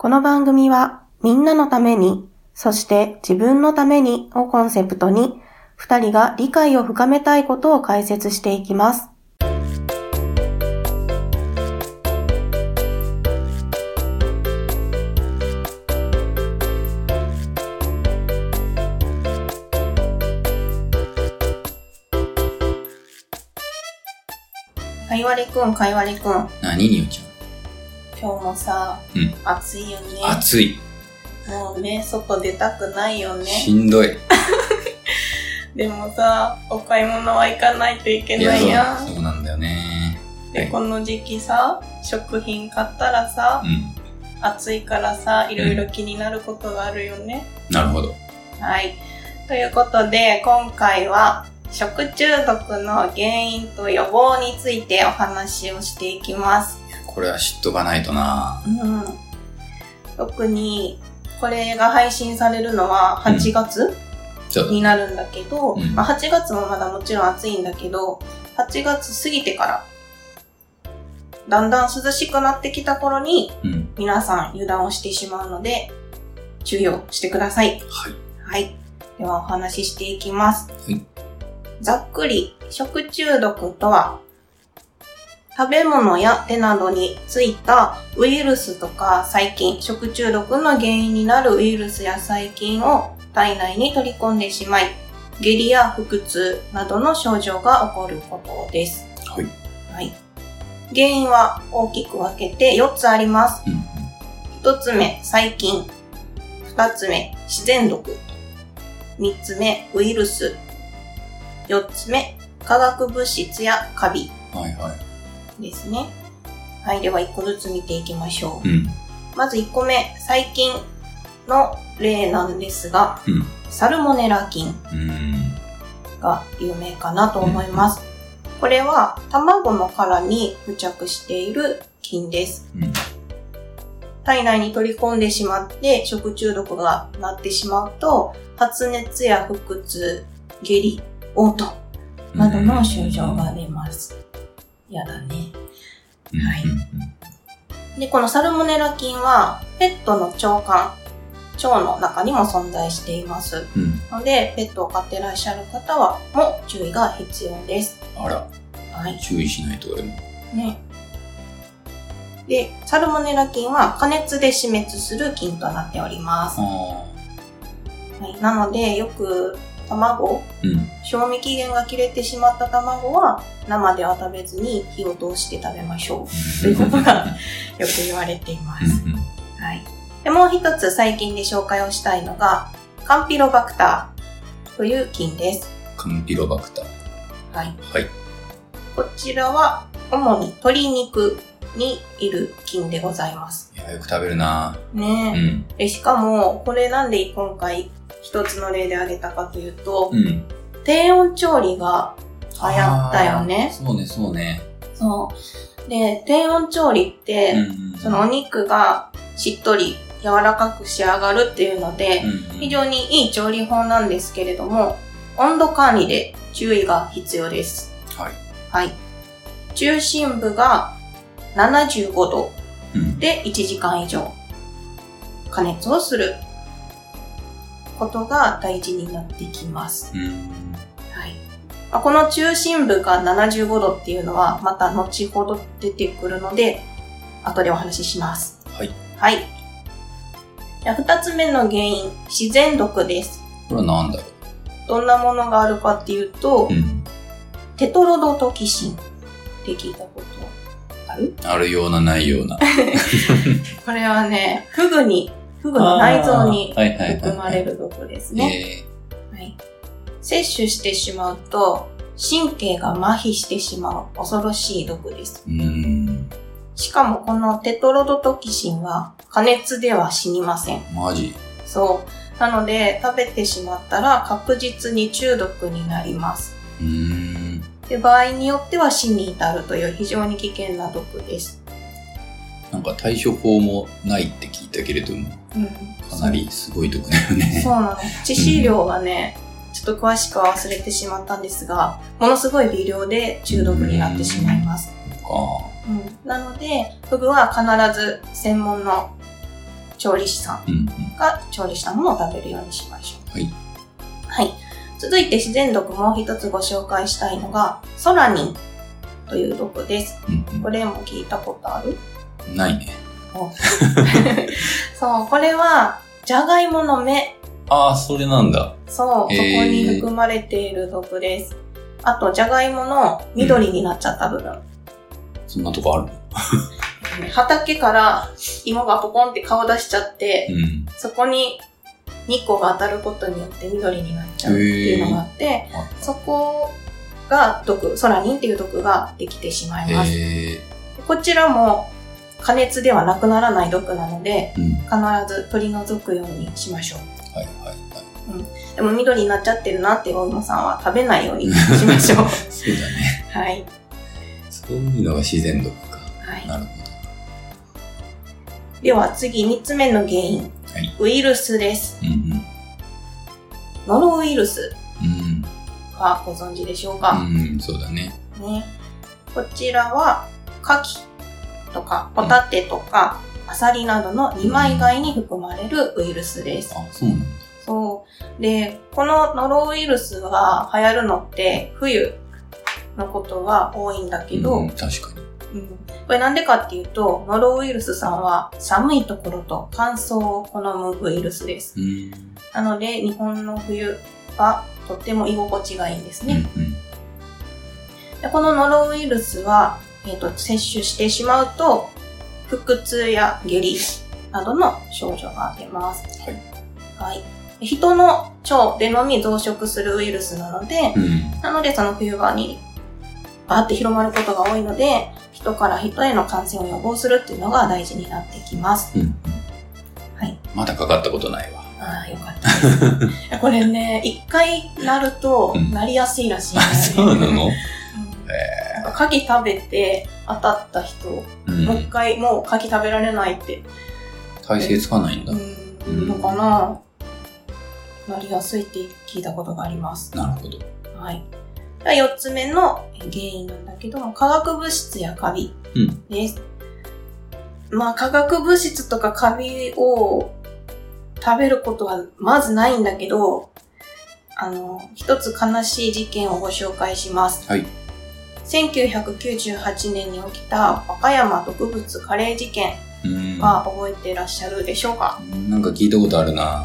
この番組はみんなのために、そして自分のためにをコンセプトに、2人が理解を深めたいことを解説していきます。かいわれくん。何におちゃん。今日もさ、暑いよね。暑い。もうね、外出たくないよね。しんどい。でもさ、お買い物は行かないといけないやん。そうなんだよね。で、はい、この時期さ、食品買ったらさ、暑いからさ、いろいろ気になることがあるよね。なるほど。はい。ということで、今回は、食中毒の原因と予防についてお話をしていきます。これは知っとかないとな。特にこれが配信されるのは8月、になるんだけど、8月もまだもちろん暑いんだけど、8月過ぎてからだんだん涼しくなってきた頃に、皆さん油断をしてしまうので注意をしてください。はい。はい、ではお話ししていきます。はい。ざっくり食中毒とは、食べ物や手などについたウイルスとか細菌、食中毒の原因になるウイルスや細菌を体内に取り込んでしまい、下痢や腹痛などの症状が起こることです。はい。原因は大きく分けて4つあります。1つ目、細菌。2つ目、自然毒。3つ目、ウイルス。4つ目、化学物質やカビですね。はい、では1個ずつ見ていきましょう。まず1個目、細菌の例なんですが、サルモネラ菌が有名かなと思います。これは卵の殻に付着している菌です。体内に取り込んでしまって食中毒がなってしまうと、発熱や腹痛、下痢、嘔吐などの症状が出ます。やだね。はい。で、このサルモネラ菌はペットの腸の中にも存在しています。ので、ペットを飼ってらっしゃる方はも注意が必要です。あら。はい。注意しないと俺も。ね。で、サルモネラ菌は加熱で死滅する菌となっております。はい。なので、よく卵、賞味期限が切れてしまった卵は生では食べずに火を通して食べましょうということがよく言われています。はい、でもう一つ最近で紹介をしたいのがカンピロバクターという菌です。カンピロバクター、はい、こちらは主に鶏肉にいる菌でございます。いや、よく食べるなね。しかもこれなんで今回一つの例で挙げたかというと、低温調理が流行ったよね。そうね。で、低温調理って、そのお肉がしっとり柔らかく仕上がるっていうので、非常にいい調理法なんですけれども、温度管理で注意が必要です。はい。中心部が75度で1時間以上加熱をすることが大事になってきます。はい。この中心部が75度っていうのはまた後ほど出てくるので、後でお話しします。はい。じゃあ2つ目の原因、自然毒です。これは何だろう。どんなものがあるかっていうと、テトロドトキシンって聞いたことある？あるようなないような。これはね、フグの内臓に含まれる毒ですね。摂取してしまうと神経が麻痺してしまう恐ろしい毒です。しかもこのテトロドトキシンは加熱では死にません。マジ？そうなので食べてしまったら確実に中毒になります。で、場合によっては死に至るという非常に危険な毒です。なんか対処法もないって聞いたけれども、かなりすごいとこだよね。そうなの。致死量がね、ちょっと詳しくは忘れてしまったんですが、ものすごい微量で中毒になってしまいます。なので、フグは必ず専門の調理師さんが調理したものを食べるようにしましょう。はい、はい、続いて自然毒もう一つご紹介したいのがソラニンという毒です、これも聞いたことある？ないね。そう、これはジャガイモの芽。ああ、それなんだ。そう、そこに含まれている毒です。あとジャガイモの緑になっちゃった部分、そんなとこある？畑から芋がポコンって顔出しちゃって、そこに日光が当たることによって緑になっちゃうっていうのがあって、そこが毒、ソラニンっていう毒ができてしまいます。こちらも加熱ではなくならない毒なので、必ず取り除くようにしましょう。はいはいはい。でも緑になっちゃってるなってお芋さんは食べないようにしましょう。そうだね。はい。そういうのが自然毒か。はい。なるほど。では次3つ目の原因、はい、ウイルスです、ノロウイルスはご存知でしょうか？そうだ ね。こちらはカキとかホタテとか、アサリなどの二枚貝に含まれるウイルスです、あ、そうなんだ。そうで、このノロウイルスが流行るのって冬のことは多いんだけど、確かに。これなんでかっていうと、ノロウイルスさんは寒いところと乾燥を好むウイルスです。なので日本の冬はとっても居心地がいいんですね。でこのノロウイルスは、摂取してしまうと腹痛や下痢などの症状が出ます。はい、人の腸でのみ増殖するウイルスなので、なのでその冬場にバーって広まることが多いので、人から人への感染を予防するっていうのが大事になってきます。はい。まだかかったことないわ。ああ、よかったです。これね、一回なるとなりやすいらしいんですよね。あ、そうなの？カキ食べて当たった人、もう一回もうカキ食べられないって。耐性つかないんだ。のかな。なりやすいって聞いたことがあります。なるほど。はい。4つ目の原因なんだけども、化学物質やカビです、まあ化学物質とかカビを食べることはまずないんだけど、一つ悲しい事件をご紹介します、はい、1998年に起きた和歌山毒物カレー事件は覚えてらっしゃるでしょうか？なんか聞いたことあるな。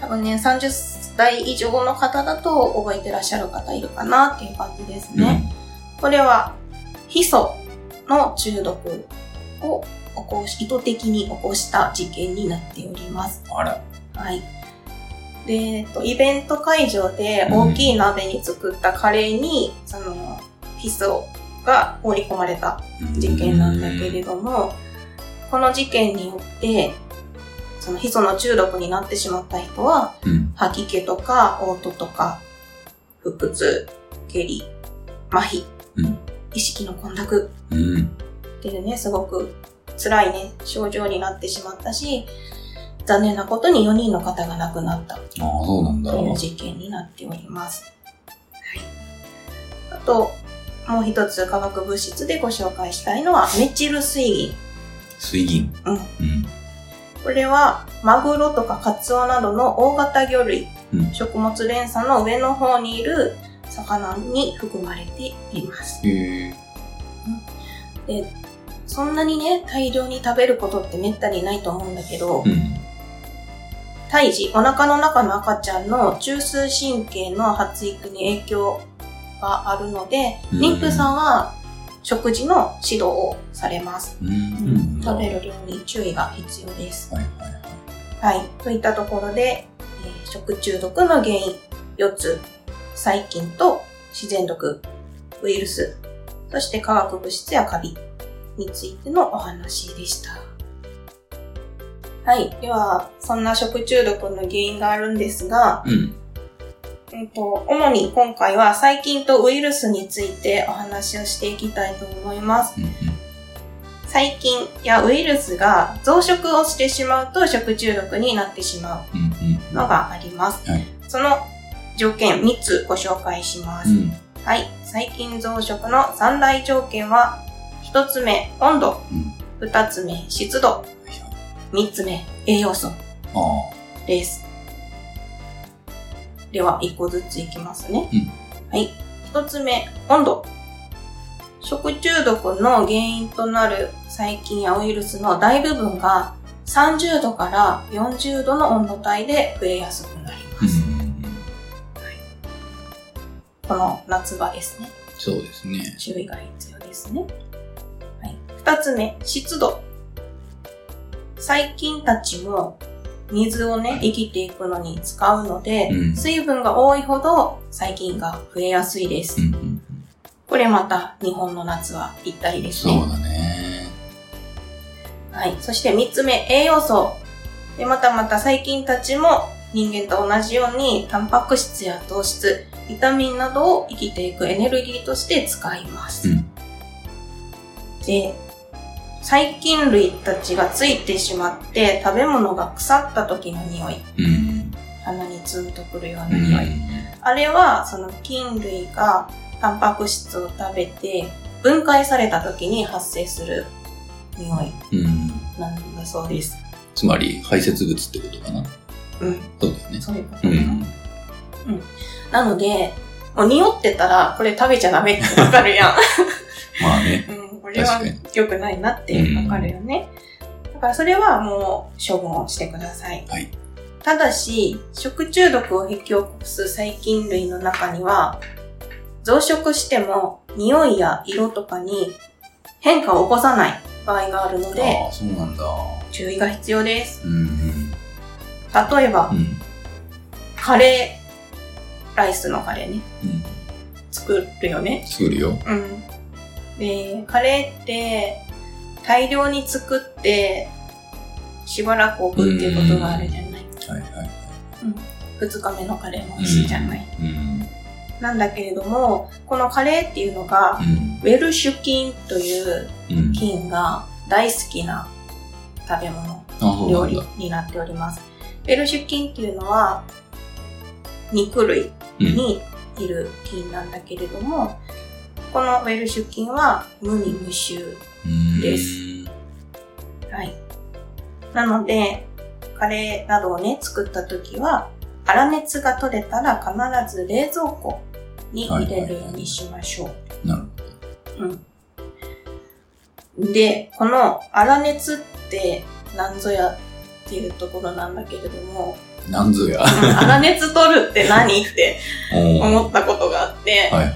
多分ね、30代以上の方だと覚えてらっしゃる方いるかなっていう感じですね、これはヒ素の中毒を意図的に起こした事件になっております。あら、はい、で、イベント会場で大きい鍋に作ったカレーに、そのヒ素が放り込まれた事件なんだけれども、この事件によってそのヒ素の中毒になってしまった人は、吐き気とか嘔吐とか腹痛、下痢、麻痺、意識の混濁っていうね、すごく辛いね症状になってしまったし、残念なことに4人の方が亡くなったという事件になっております。はい、あともう一つ化学物質でご紹介したいのはメチル水銀。水銀。これはマグロとかカツオなどの大型魚類、食物連鎖の上の方にいる魚に含まれています。で、そんなにね、大量に食べることってめったにないと思うんだけど、胎児、お腹の中の赤ちゃんの中枢神経の発育に影響があるので、妊婦さんは食事の指導をされます。食べる量に注意が必要です。といったところで、食中毒の原因4つ、細菌と自然毒、ウイルス、そして化学物質やカビについてのお話でした。はい、ではそんな食中毒の原因があるんですが、主に今回は細菌とウイルスについてお話をしていきたいと思います。細菌やウイルスが増殖をしてしまうと食中毒になってしまうのがあります。その条件3つご紹介します。はい、細菌増殖の3大条件は、1つ目温度、2つ目湿度、3つ目、栄養素です。では、1個ずついきますね。うん、はい。1つ目、温度。食中毒の原因となる細菌やウイルスの大部分が30度から40度の温度帯で増えやすくなります。うん、はい、この夏場ですね。そうですね。注意が必要ですね。はい、2つ目、湿度。細菌たちも水をね、生きていくのに使うので、うん、水分が多いほど細菌が増えやすいです。うんうん、これまた日本の夏はぴったりですね。そうだね。はい。そして3つ目、栄養素。で、また細菌たちも人間と同じようにタンパク質や糖質、ビタミンなどを生きていくエネルギーとして使います。うん、で、細菌類たちがついてしまって食べ物が腐った時の匂い、うん、鼻にツーンとくるような匂い、うん、あれはその菌類がタンパク質を食べて分解された時に発生する匂いなんだそうです、うん、つまり排泄物ってことかな。うん、そうだよね。そういうことかな、うんうん、なのでもう匂ってたらこれ食べちゃダメってわかるやんまあね、うん、これは良くないなってわかるよね、うん、だからそれはもう処分をしてください、はい、ただし食中毒を引き起こす細菌類の中には増殖しても匂いや色とかに変化を起こさない場合があるので、あ、そうなんだ、注意が必要です、うんうん、例えば、うん、ライスのカレーね、うん、作るよね。作るよ、うん。で、カレーって大量に作ってしばらく置くっていうことがあるじゃない。はいはいはい、うん、2日目のカレーも美味しいじゃない、うん、なんだけれども、このカレーっていうのが、うん、ウェルシュ菌という菌が大好きな食べ物、うん、料理になっております。ウェルシュ菌っていうのは肉類にいる菌なんだけれども、うん、このウェルシュ菌は無味無臭です。はい。なので、カレーなどをね、作ったときは、粗熱が取れたら必ず冷蔵庫に入れるようにしましょう。なるほど。うん。で、この粗熱って何ぞやっていうところなんだけれども、何ぞや粗熱取るって何って思ったことがあって、はいはい。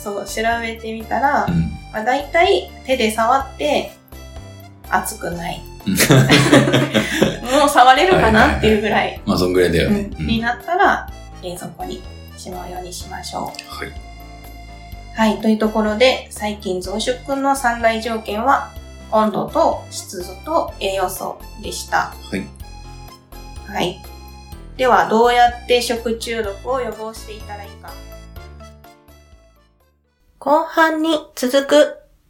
そう、調べてみたら、うん、まあ、だいたい手で触って熱くないもう触れるかなっていうぐらい、まあそんぐらいだよね、うん、になったら冷蔵庫にしまうようにしましょう。はい、はい、というところで細菌増殖の三大条件は温度と湿度と栄養素でした。はい、はい、ではどうやって食中毒を予防していたらいいか、後半に続く。